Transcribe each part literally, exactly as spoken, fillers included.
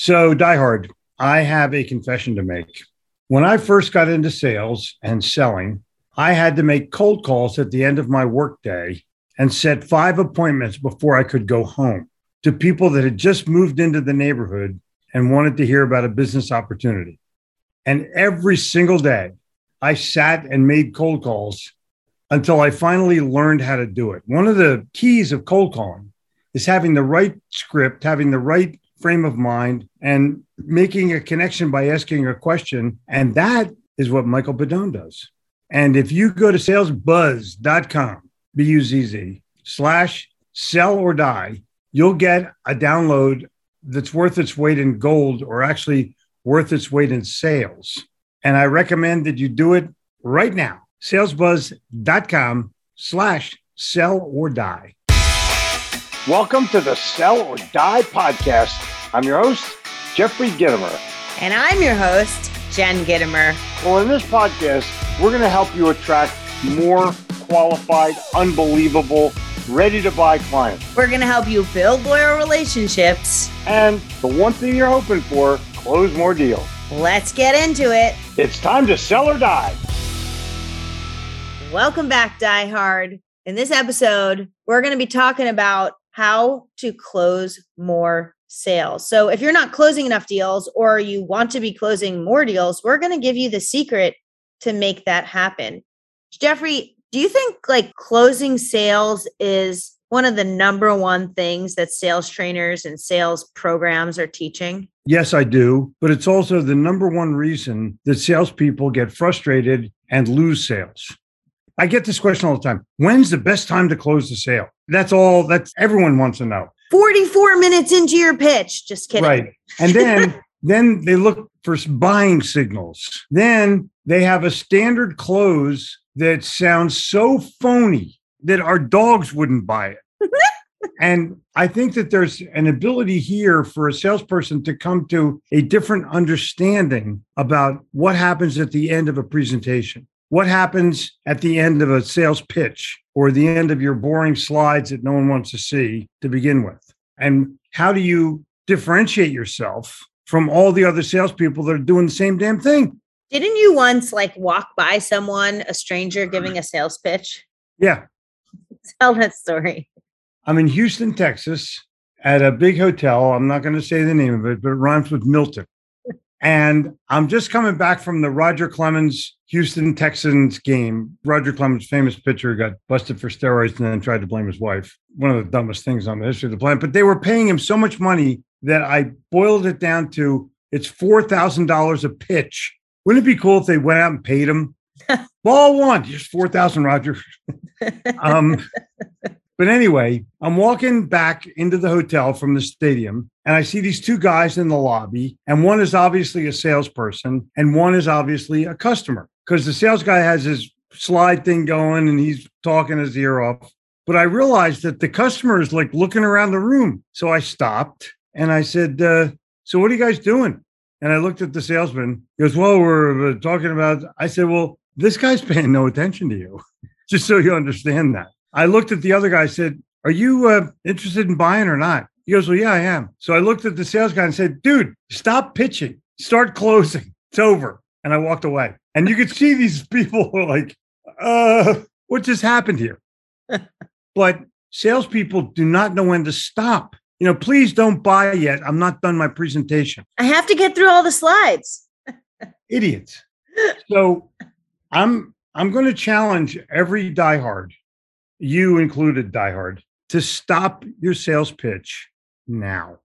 So, diehard, I have a confession to make. When I first got into sales and selling, I had to make cold calls at the end of my workday and set five appointments before I could go home to people that had just moved into the neighborhood and wanted to hear about a business opportunity. And every single day, I sat and made cold calls until I finally learned how to do it. One of the keys of cold calling is having the right script, having the right frame of mind, and making a connection by asking a question. And that is what Michael Badone does. And if you go to sales buzz dot com, B U Z Z, slash sell or die, you'll get a download that's worth its weight in gold, or actually worth its weight in sales. And I recommend that you do it right now. salesbuzz dot com slash sell or die. Welcome to the Sell or Die podcast. I'm your host, Jeffrey Gitomer. And I'm your host, Jen Gitomer. Well, in this podcast, we're going to help you attract more qualified, unbelievable, ready-to-buy clients. We're going to help you build loyal relationships. And the one thing you're hoping for, close more deals. Let's get into it. It's time to sell or die. Welcome back, Die Hard. In this episode, we're going to be talking about how to close more sales. So if you're not closing enough deals, or you want to be closing more deals, we're going to give you the secret to make that happen. Jeffrey, do you think like closing sales is one of the number one things that sales trainers and sales programs are teaching? Yes, I do. But it's also the number one reason that salespeople get frustrated and lose sales. I get this question all the time. When's the best time to close the sale? That's all that's everyone wants to know. forty-four minutes into your pitch. Just kidding. Right. And then, then they look for buying signals. Then they have a standard close that sounds so phony that our dogs wouldn't buy it. And I think that there's an ability here for a salesperson to come to a different understanding about what happens at the end of a presentation. What happens at the end of a sales pitch, or the end of your boring slides that no one wants to see to begin with? And how do you differentiate yourself from all the other salespeople that are doing the same damn thing? Didn't you once like walk by someone, a stranger, giving a sales pitch? Yeah. Tell that story. I'm in Houston, Texas, at a big hotel. I'm not going to say the name of it, but it rhymes with Milton. And I'm just coming back from the Roger Clemens Houston Texans game. Roger Clemens, famous pitcher, got busted for steroids and then tried to blame his wife. One of the dumbest things on the history of the planet. But they were paying him so much money that I boiled it down to it's four thousand dollars a pitch. Wouldn't it be cool if they went out and paid him? Ball one, just four thousand dollars, Roger. um, but anyway, I'm walking back into the hotel from the stadium. And I see these two guys in the lobby, and one is obviously a salesperson and one is obviously a customer, because the sales guy has his slide thing going and he's talking his ear off. But I realized that the customer is like looking around the room. So I stopped and I said, uh, so what are you guys doing? And I looked at the salesman. He goes, well, we're uh, talking about, I said, well, this guy's paying no attention to you, just so you understand that. I looked at the other guy, said, are you uh, interested in buying or not? He goes, well, yeah, I am. So I looked at the sales guy and said, dude, stop pitching. Start closing. It's over. And I walked away. And you could see these people were like, uh, what just happened here? But salespeople do not know when to stop. You know, please don't buy yet. I'm not done my presentation. I have to get through all the slides. Idiots. So I'm I'm going to challenge every diehard, you included, diehard, to stop your sales pitch. Now,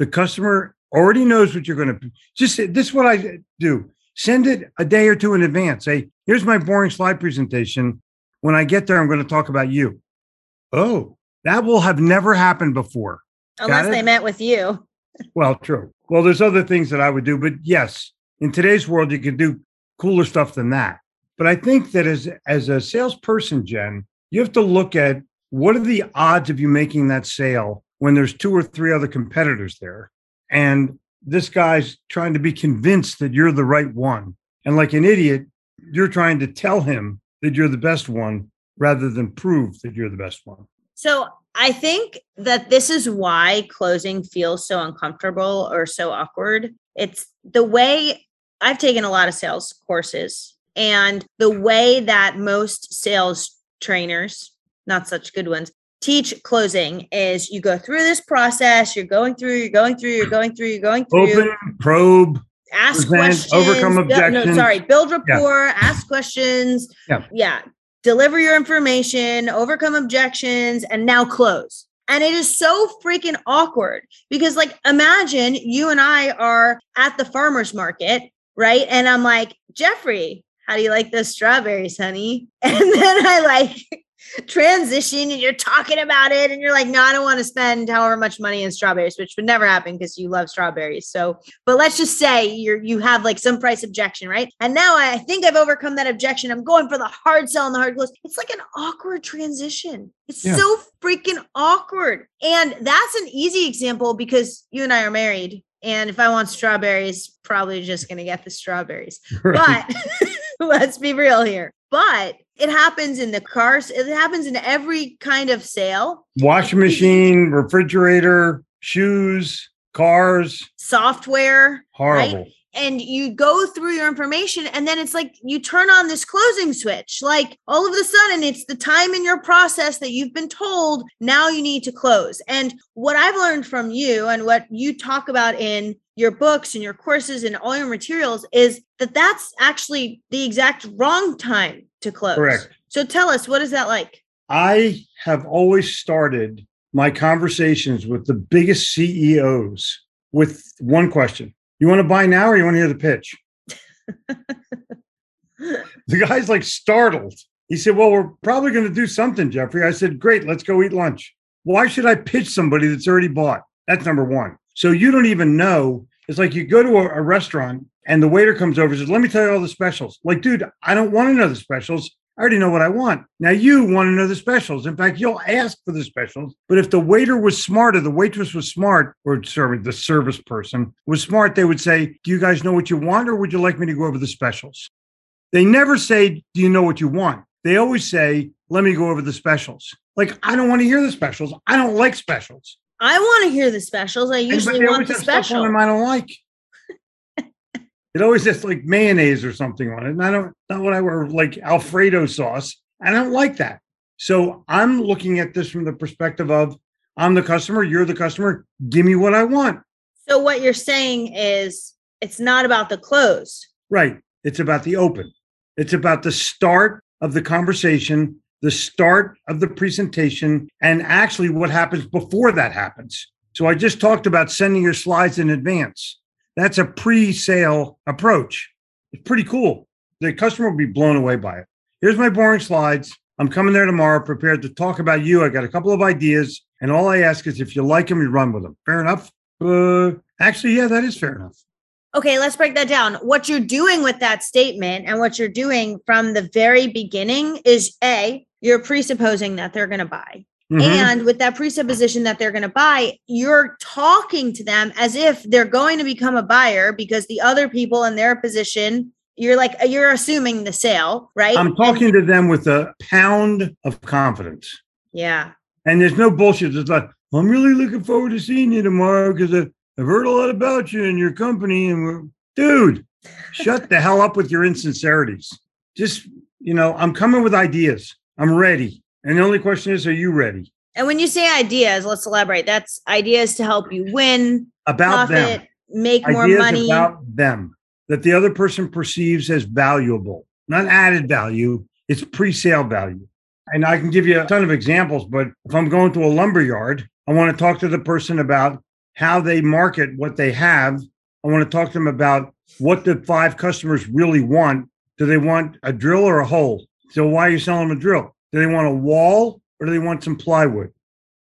the customer already knows what you're going to just say. This is what I do. Send it a day or two in advance. Say, here's my boring slide presentation. When I get there, I'm going to talk about you. Oh, that will have never happened before. Unless they met with you. Well, true. Well, there's other things that I would do. But yes, in today's world, you can do cooler stuff than that. But I think that as, as a salesperson, Jen, you have to look at what are the odds of you making that sale when there's two or three other competitors there? And this guy's trying to be convinced that you're the right one. And like an idiot, you're trying to tell him that you're the best one rather than prove that you're the best one. So I think that this is why closing feels so uncomfortable or so awkward. It's the way I've taken a lot of sales courses, and the way that most sales trainers, not such good ones, teach closing is you go through this process, you're going through, you're going through, you're going through, you're going through. Open, probe. Ask present, questions. Overcome objections. No, sorry. Build rapport, yeah. Ask questions. Yeah. yeah. Deliver your information, overcome objections, and now close. And it is so freaking awkward because, like, imagine you and I are at the farmer's market, right? And I'm like, Jeffrey, how do you like those strawberries, honey? And then I like transition and you're talking about it and you're like, no, I don't want to spend however much money in strawberries, which would never happen because you love strawberries. So, but let's just say you're, you have like some price objection, right? And now I think I've overcome that objection. I'm going for the hard sell and the hard close. It's like an awkward transition. It's yeah. so freaking awkward. And that's an easy example because you and I are married. And if I want strawberries, probably just going to get the strawberries, right. But let's be real here. But it happens in the cars. It happens in every kind of sale. Washing machine, refrigerator, shoes, cars. Software. Horrible. Right? And you go through your information and then it's like you turn on this closing switch. Like all of a sudden it's the time in your process that you've been told now you need to close. And what I've learned from you and what you talk about in your books and your courses and all your materials is that that's actually the exact wrong time to close. Correct. So tell us, what is that like? I have always started my conversations with the biggest C E Os with one question. You want to buy now or you want to hear the pitch? The guy's like startled. He said, well, we're probably going to do something, Jeffrey. I said, great, let's go eat lunch. Why should I pitch somebody that's already bought? That's number one. So you don't even know. It's like you go to a, a restaurant and the waiter comes over and says, let me tell you all the specials. Like, dude, I don't want to know the specials. I already know what I want. Now you want to know the specials. In fact, you'll ask for the specials. But if the waiter was smart or the waitress was smart, or sorry, the service person was smart, they would say, do you guys know what you want or would you like me to go over the specials? They never say, do you know what you want? They always say, let me go over the specials. Like, I don't want to hear the specials. I don't like specials. I want to hear the specials. I usually want the special. I don't like. It always has like mayonnaise or something on it. And I don't, not what I were like Alfredo sauce. I don't like that. So I'm looking at this from the perspective of I'm the customer, you're the customer, give me what I want. So what you're saying is it's not about the close. Right. It's about the open. It's about the start of the conversation, the start of the presentation, and actually what happens before that happens. So I just talked about sending your slides in advance. That's a pre-sale approach. It's pretty cool. The customer will be blown away by it. Here's my boring slides. I'm coming there tomorrow prepared to talk about you. I got a couple of ideas. And all I ask is if you like them, you run with them. Fair enough? Uh, actually, yeah, that is fair enough. Okay, let's break that down. What you're doing with that statement and what you're doing from the very beginning is A, you're presupposing that they're going to buy. Mm-hmm. And with that presupposition that they're going to buy, you're talking to them as if they're going to become a buyer because the other people in their position, you're like, you're assuming the sale, right? I'm talking and, to them with a pound of confidence. Yeah. And there's no bullshit. It's like, I'm really looking forward to seeing you tomorrow because I've heard a lot about you and your company. And we're, dude, shut the hell up with your insincerities. Just, you know, I'm coming with ideas. I'm ready. And the only question is, are you ready? And when you say ideas, let's elaborate. That's ideas to help you win, about profit, them. Make ideas more money. About them that the other person perceives as valuable, not added value. It's pre-sale value. And I can give you a ton of examples, but if I'm going to a lumber yard, I want to talk to the person about how they market what they have. I want to talk to them about what the five customers really want. Do they want a drill or a hole? So why are you selling them a drill? Do they want a wall or do they want some plywood?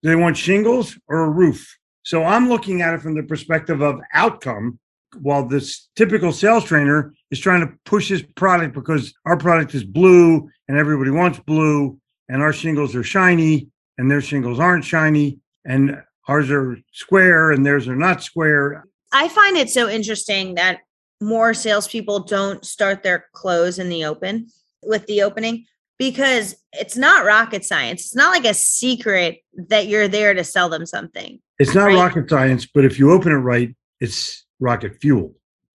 Do they want shingles or a roof? So I'm looking at it from the perspective of outcome, while this typical sales trainer is trying to push his product because our product is blue and everybody wants blue and our shingles are shiny and their shingles aren't shiny and ours are square and theirs are not square. I find it so interesting that more salespeople don't start their close in the open with the opening. because it's not rocket science. It's not like a secret that you're there to sell them something. It's not right? rocket science, but if you open it right, it's rocket fuel.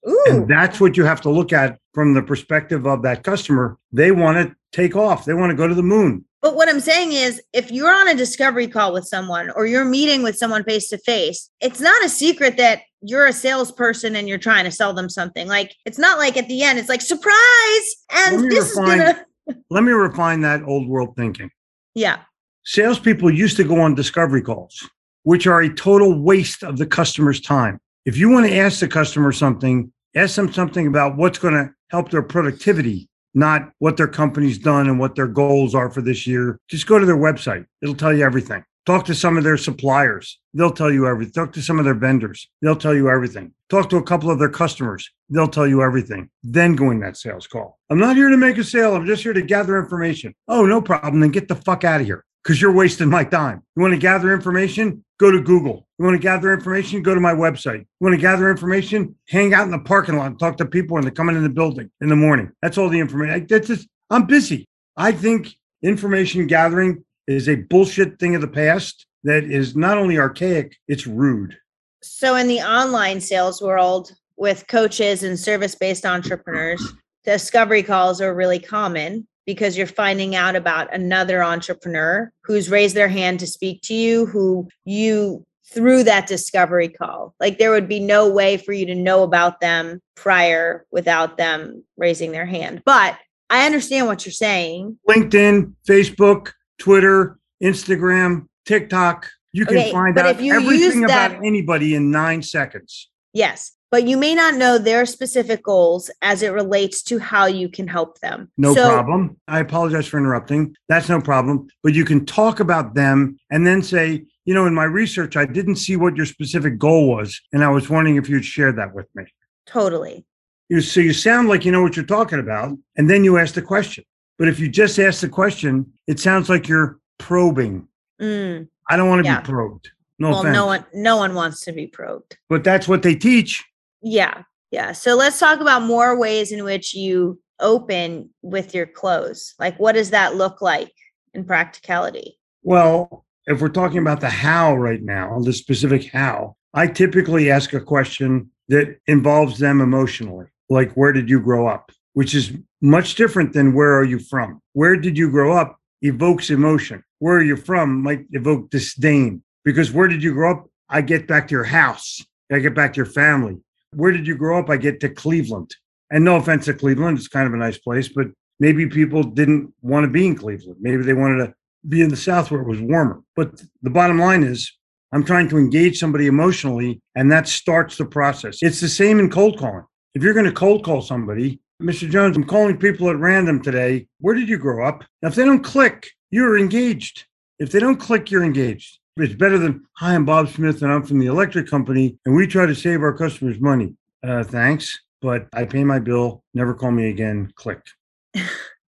Ooh. And that's what you have to look at from the perspective of that customer. They want to take off. They want to go to the moon. But what I'm saying is, if you're on a discovery call with someone or you're meeting with someone face to face, it's not a secret that you're a salesperson and you're trying to sell them something. Like, it's not like at the end, it's like, surprise. And this refine, is going to. Let me refine that old world thinking. Yeah. Salespeople used to go on discovery calls, which are a total waste of the customer's time. If you want to ask the customer something, ask them something about what's going to help their productivity, not what their company's done and what their goals are for this year. Just go to their website. It'll tell you everything. Talk to some of their suppliers. They'll tell you everything. Talk to some of their vendors. They'll tell you everything. Talk to a couple of their customers. They'll tell you everything. Then go in that sales call. I'm not here to make a sale. I'm just here to gather information. Oh, no problem. Then get the fuck out of here because you're wasting my time. You want to gather information? Go to Google. You want to gather information? Go to my website. You want to gather information? Hang out in the parking lot and talk to people when they're coming in the building in the morning. That's all the information. That's just, I'm busy. I think information gathering is a bullshit thing of the past that is not only archaic, it's rude. So in the online sales world with coaches and service-based entrepreneurs, discovery calls are really common, because you're finding out about another entrepreneur who's raised their hand to speak to you, who you, through that discovery call, like there would be no way for you to know about them prior without them raising their hand. But I understand what you're saying. LinkedIn, Facebook, Twitter, Instagram, TikTok, you can okay, find out you everything that, about anybody in nine seconds. Yes. But you may not know their specific goals as it relates to how you can help them. No so, problem. I apologize for interrupting. That's no problem. But you can talk about them and then say, you know, in my research, I didn't see what your specific goal was. And I was wondering if you'd share that with me. Totally. You, so you sound like you know what you're talking about. And then you ask the question. But if you just ask the question, it sounds like you're probing. Mm, I don't want to yeah. be probed. No well, offense. no one, no one wants to be probed. But that's what they teach. Yeah. Yeah. So let's talk about more ways in which you open with your close. Like, what does that look like in practicality? Well, if we're talking about the how right now, the specific how, I typically ask a question that involves them emotionally. Like, where did you grow up? Which is much different than where are you from? Where did you grow up evokes emotion. Where are you from might evoke disdain, because where did you grow up? I get back to your house. I get back to your family. Where did you grow up? I get to Cleveland. And no offense to Cleveland, it's kind of a nice place, but maybe people didn't want to be in Cleveland. Maybe they wanted to be in the South where it was warmer. But the bottom line is I'm trying to engage somebody emotionally, and that starts the process. It's the same in cold calling. If you're going to cold call somebody, Mister Jones, I'm calling people at random today. Where did you grow up? Now, if they don't click, you're engaged. If they don't click, you're engaged. It's better than, hi, I'm Bob Smith and I'm from the electric company and we try to save our customers money. Uh, thanks, but I pay my bill. Never call me again. Click.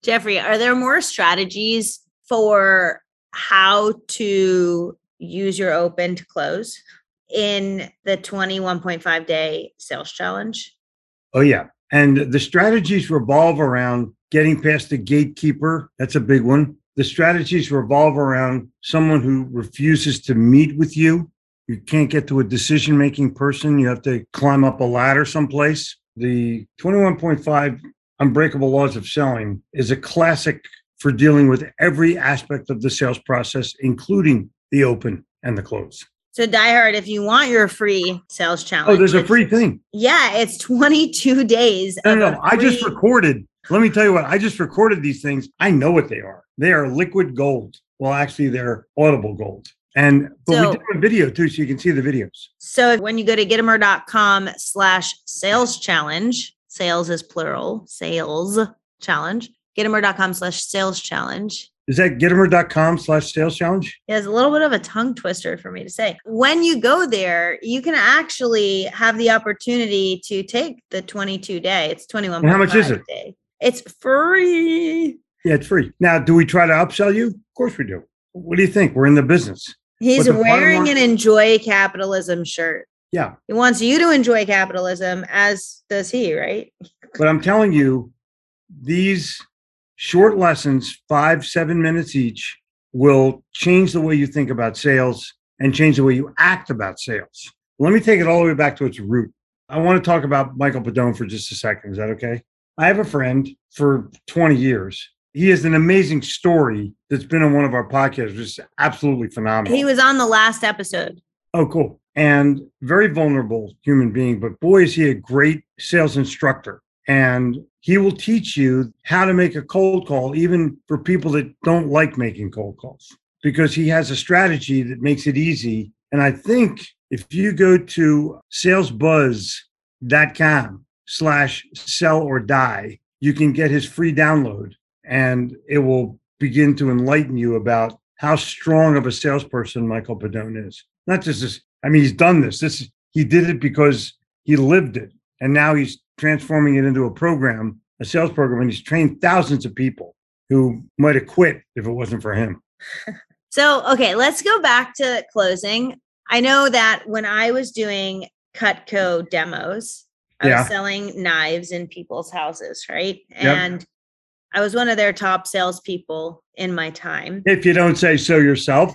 Jeffrey, are there more strategies for how to use your open to close in the twenty-one point five day sales challenge? Oh, yeah. And the strategies revolve around getting past the gatekeeper. That's a big one. The strategies revolve around someone who refuses to meet with you. You can't get to a decision-making person. You have to climb up a ladder someplace. The twenty-one point five Unbreakable Laws of Selling is a classic for dealing with every aspect of the sales process, including the open and the close. So diehard, if you want your free sales challenge. Oh, there's a free thing. Yeah, it's twenty-two days. No, no, no. Free- I just recorded. Let me tell you what, I just recorded these things. I know what they are. They are liquid gold. Well, actually, they're audible gold. And but so, we did a video too, so you can see the videos. So when you go to gitomer.com slash sales challenge, sales is plural, sales challenge, gitomer.com slash sales challenge. Is that gitomer.com slash sales challenge? Yeah, it's a little bit of a tongue twister for me to say. When you go there, you can actually have the opportunity to take the twenty-two day. It's twenty-one. And how much is it? Day. It's free. Yeah, it's free. Now, do we try to upsell you? Of course we do. What do you think? We're in the business. He's wearing line- an Enjoy Capitalism shirt. Yeah. He wants you to enjoy capitalism, as does he, right? But I'm telling you, these Short lessons, five, seven minutes each, will change the way you think about sales and change the way you act about sales. Let me take it all the way back to its root. I want to talk about Michael Pedone for just a second. Is that okay? I have a friend for twenty years. He has an amazing story that's been on one of our podcasts, which is absolutely phenomenal. He was on the last episode. Oh, cool. And very vulnerable human being, but boy, is he a great sales instructor. And he will teach you how to make a cold call, even for people that don't like making cold calls, because he has a strategy that makes it easy. And I think if you go to salesbuzz.com slash sell or die, you can get his free download, and it will begin to enlighten you about how strong of a salesperson Michael Badone is. Not just this. I mean, he's done this. This he did it because he lived it. And now he's transforming it into a program, a sales program, and he's trained thousands of people who might have quit if it wasn't for him. So, okay, let's go back to closing. I know that when I was doing Cutco demos, I yeah. was selling knives in people's houses, right? Yep. And I was one of their top salespeople in my time. If you don't say so yourself.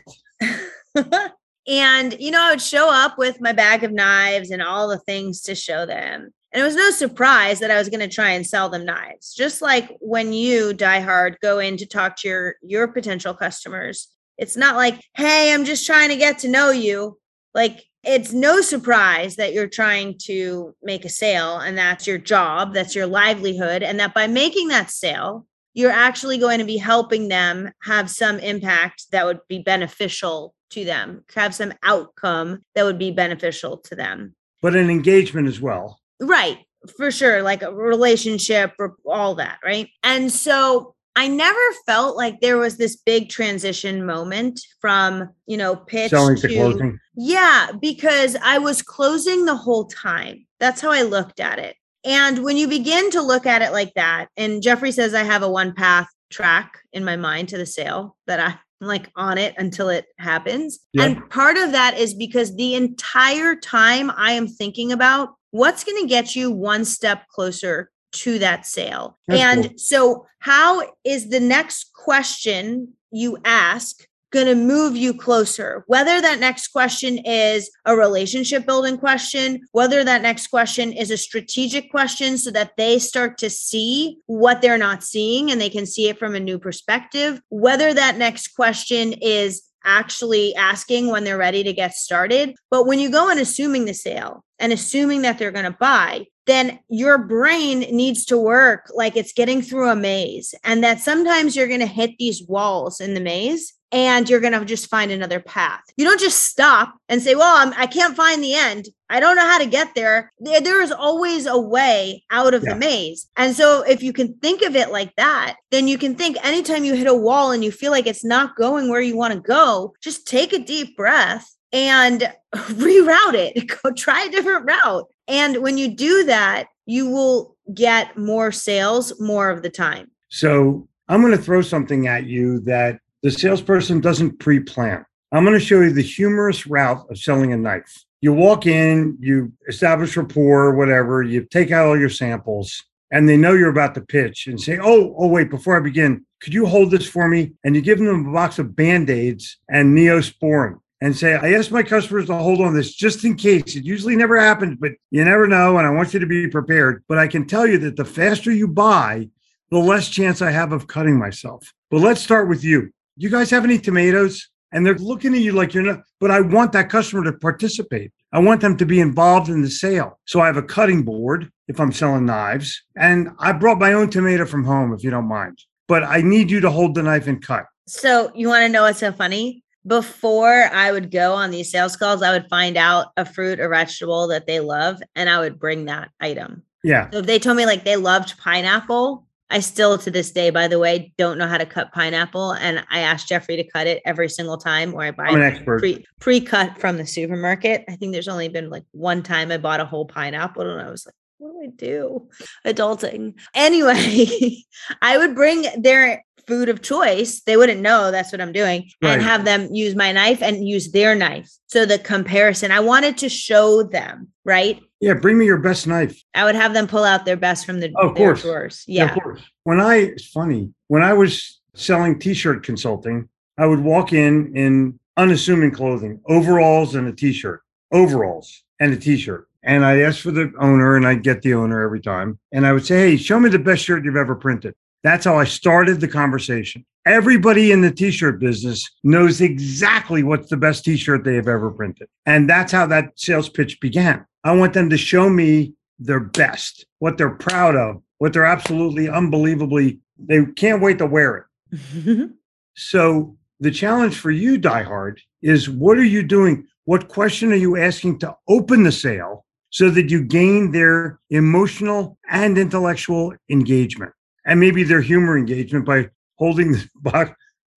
And, you know, I would show up with my bag of knives and all the things to show them. And it was no surprise that I was going to try and sell them knives. Just like when you, diehard, go in to talk to your, your potential customers, it's not like, hey, I'm just trying to get to know you. Like, it's no surprise that you're trying to make a sale, and that's your job, that's your livelihood. And that by making that sale, you're actually going to be helping them have some impact that would be beneficial to them, have some outcome that would be beneficial to them. But an engagement as well. Right, for sure. Like a relationship or all that, right? And so I never felt like there was this big transition moment from, you know, pitch Selling to, to closing. Yeah, because I was closing the whole time. That's how I looked at it. And when you begin to look at it like that, and Jeffrey says, I have a one path track in my mind to the sale that I I'm like on it until it happens. Yep. And part of that is because the entire time I am thinking about what's going to get you one step closer to that sale. That's and cool. So how is the next question you ask going to move you closer? Whether that next question is a relationship building question, whether that next question is a strategic question so that they start to see what they're not seeing and they can see it from a new perspective, whether that next question is actually asking when they're ready to get started. But when you go on assuming the sale and assuming that they're going to buy, then your brain needs to work like it's getting through a maze, and that sometimes you're going to hit these walls in the maze and you're going to just find another path. You don't just stop and say, well, I'm, I can't find the end. I don't know how to get there. There, there is always a way out of yeah. the maze. And so if you can think of it like that, then you can think anytime you hit a wall and you feel like it's not going where you want to go, just take a deep breath and reroute it. Go try a different route. And when you do that, you will get more sales more of the time. So I'm going to throw something at you that the salesperson doesn't pre-plan. I'm going to show you the humorous route of selling a knife. You walk in, you establish rapport, whatever, you take out all your samples, and they know you're about to pitch and say, oh, oh, wait, before I begin, could you hold this for me? And you give them a box of Band-Aids and Neosporin and say, I asked my customers to hold on this just in case. It usually never happens, but you never know, and I want you to be prepared. But I can tell you that the faster you buy, the less chance I have of cutting myself. But let's start with you. You guys have any tomatoes? And they're looking at you like you're not, but I want that customer to participate. I want them to be involved in the sale. So I have a cutting board if I'm selling knives, and I brought my own tomato from home, if you don't mind, but I need you to hold the knife and cut. So you want to know what's so funny? Before I would go on these sales calls, I would find out a fruit or vegetable that they love, and I would bring that item. Yeah. So if they told me like they loved pineapple, I still, to this day, by the way, don't know how to cut pineapple. And I asked Jeffrey to cut it every single time, or I buy it pre, pre-cut from the supermarket. I think there's only been like one time I bought a whole pineapple and I was like, what do I do? Adulting. Anyway, I would bring their food of choice. They wouldn't know that's what I'm doing, right, and have them use my knife and use their knife. So the comparison, I wanted to show them, right? Yeah, bring me your best knife. I would have them pull out their best from the oh, of course. drawers. Yeah. yeah, of course. When I, it's funny, when I was selling t-shirt consulting, I would walk in in unassuming clothing, overalls and a t-shirt, overalls and a t-shirt. And I'd ask for the owner, and I'd get the owner every time. And I would say, hey, show me the best shirt you've ever printed. That's how I started the conversation. Everybody in the t-shirt business knows exactly what's the best t-shirt they have ever printed. And that's how that sales pitch began. I want them to show me their best, what they're proud of, what they're absolutely unbelievably, they can't wait to wear it. So the challenge for you, diehard, is what are you doing? What question are you asking to open the sale so that you gain their emotional and intellectual engagement and maybe their humor engagement by holding this box,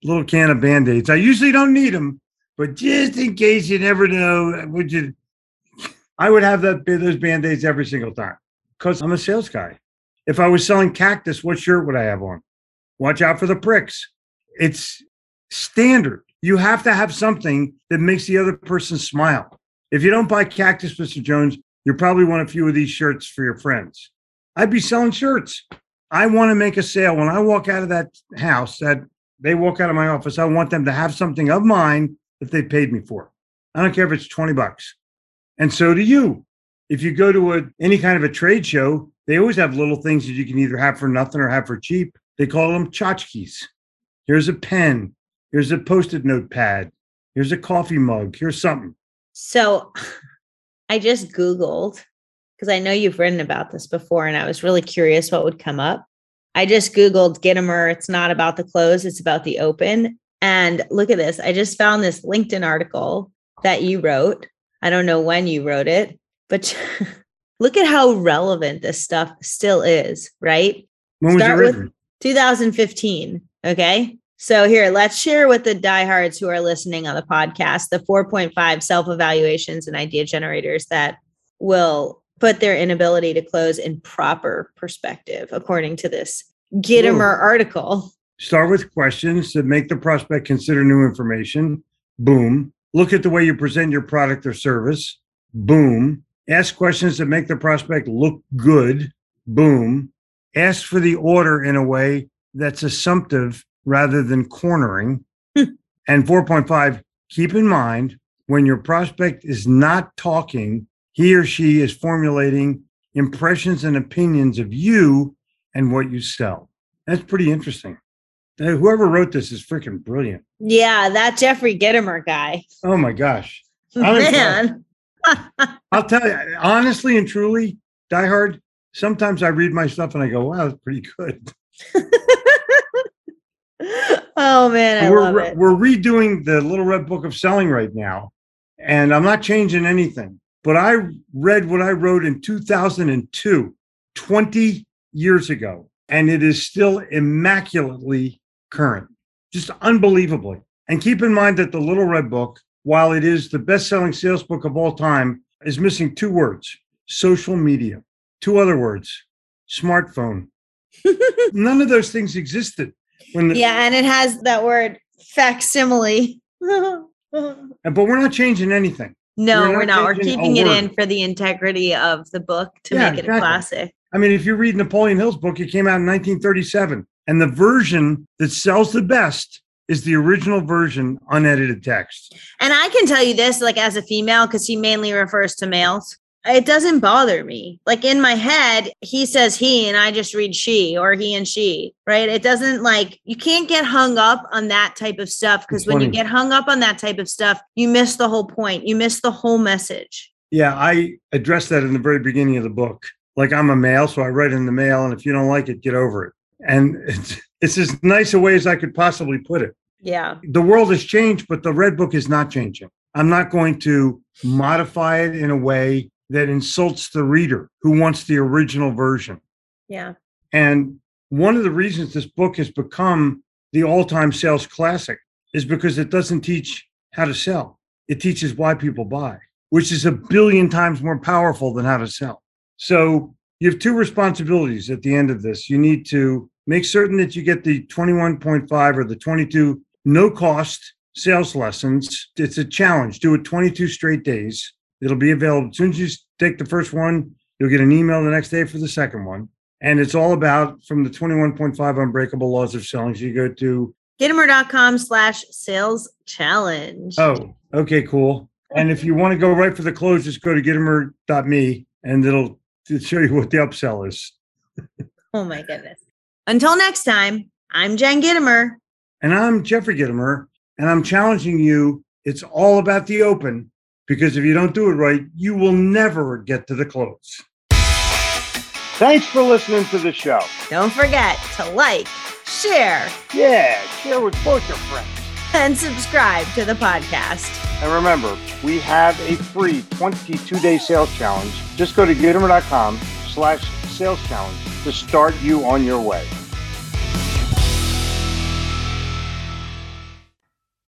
little can of Band-Aids? I usually don't need them, but just in case you never know, would you? I would have that those Band-Aids every single time because I'm a sales guy. If I was selling cactus, what shirt would I have on? Watch out for the pricks. It's standard. You have to have something that makes the other person smile. If you don't buy cactus, Mister Jones, you probably want a few of these shirts for your friends. I'd be selling shirts. I want to make a sale. When I walk out of that house, that they walk out of my office, I want them to have something of mine that they paid me for. I don't care if it's twenty bucks. And so do you. If you go to a, any kind of a trade show, they always have little things that you can either have for nothing or have for cheap. They call them tchotchkes. Here's a pen. Here's a Post-it note pad. Here's a coffee mug. Here's something. So I just Googled, because I know you've written about this before, and I was really curious what would come up. I just Googled Gitomer. It's not about the close. It's about the open. And look at this. I just found this LinkedIn article that you wrote. I don't know when you wrote it, but look at how relevant this stuff still is, right? When was it written? two thousand fifteen. Okay. So here, let's share with the diehards who are listening on the podcast, the four point five self-evaluations and idea generators that will put their inability to close in proper perspective, according to this Gitomer article. Start with questions that make the prospect consider new information. Boom. Look at the way you present your product or service. Boom. Ask questions that make the prospect look good. Boom. Ask for the order in a way that's assumptive rather than cornering. And four point five, keep in mind, when your prospect is not talking, he or she is formulating impressions and opinions of you and what you sell. That's pretty interesting. Whoever wrote this is freaking brilliant. Yeah, that Jeffrey Gitomer guy. Oh my gosh. Man. I'll tell you, honestly and truly, diehard, sometimes I read my stuff and I go, wow, that's pretty good. Oh man, I we're, love it. We're redoing the Little Red Book of Selling right now, and I'm not changing anything, but I read what I wrote in two thousand two, twenty years ago, and it is still immaculately current, just unbelievably. And keep in mind that the Little Red Book, while it is the best-selling sales book of all time, is missing two words: social media. Two other words: smartphone. None of those things existed. When the, yeah, and it has that word facsimile. But we're not changing anything. No, we're not. We're, not. we're keeping it in for the integrity of the book to yeah, make it exactly. a classic. I mean, if you read Napoleon Hill's book, it came out in nineteen thirty-seven. And the version that sells the best is the original version, unedited text. And I can tell you this, like as a female, because he mainly refers to males, it doesn't bother me. Like in my head, he says he, and I just read she, or he and she, right? It doesn't, like, you can't get hung up on that type of stuff. Because when you get hung up on that type of stuff, you miss the whole point. You miss the whole message. Yeah. I addressed that in the very beginning of the book. Like, I'm a male, so I write in the mail. And if you don't like it, get over it. And it's, it's as nice a way as I could possibly put it. Yeah. The world has changed, but the Red Book is not changing. I'm not going to modify it in a way that insults the reader who wants the original version. Yeah. And one of the reasons this book has become the all-time sales classic is because it doesn't teach how to sell. It teaches why people buy, which is a billion times more powerful than how to sell. So you have two responsibilities at the end of this. You need to make certain that you get the twenty-one point five or the twenty-two no-cost sales lessons. It's a challenge. Do it twenty-two straight days. It'll be available. As soon as you take the first one, you'll get an email the next day for the second one. And it's all about from the twenty-one point five Unbreakable Laws of Selling. So you go to Gitomer.com slash sales challenge. Oh, okay, cool. And if you want to go right for the close, just go to Gitomer dot me and it'll show you what the upsell is. Oh, my goodness. Until next time, I'm Jen Gitomer. And I'm Jeffrey Gitomer. And I'm challenging you. It's all about the open, because if you don't do it right, you will never get to the close. Thanks for listening to the show. Don't forget to like, share. Yeah, share with both your friends. And subscribe to the podcast. And remember, we have a free twenty-two day sales challenge. Just go to Gitomer dot com slash sales challenge to start you on your way.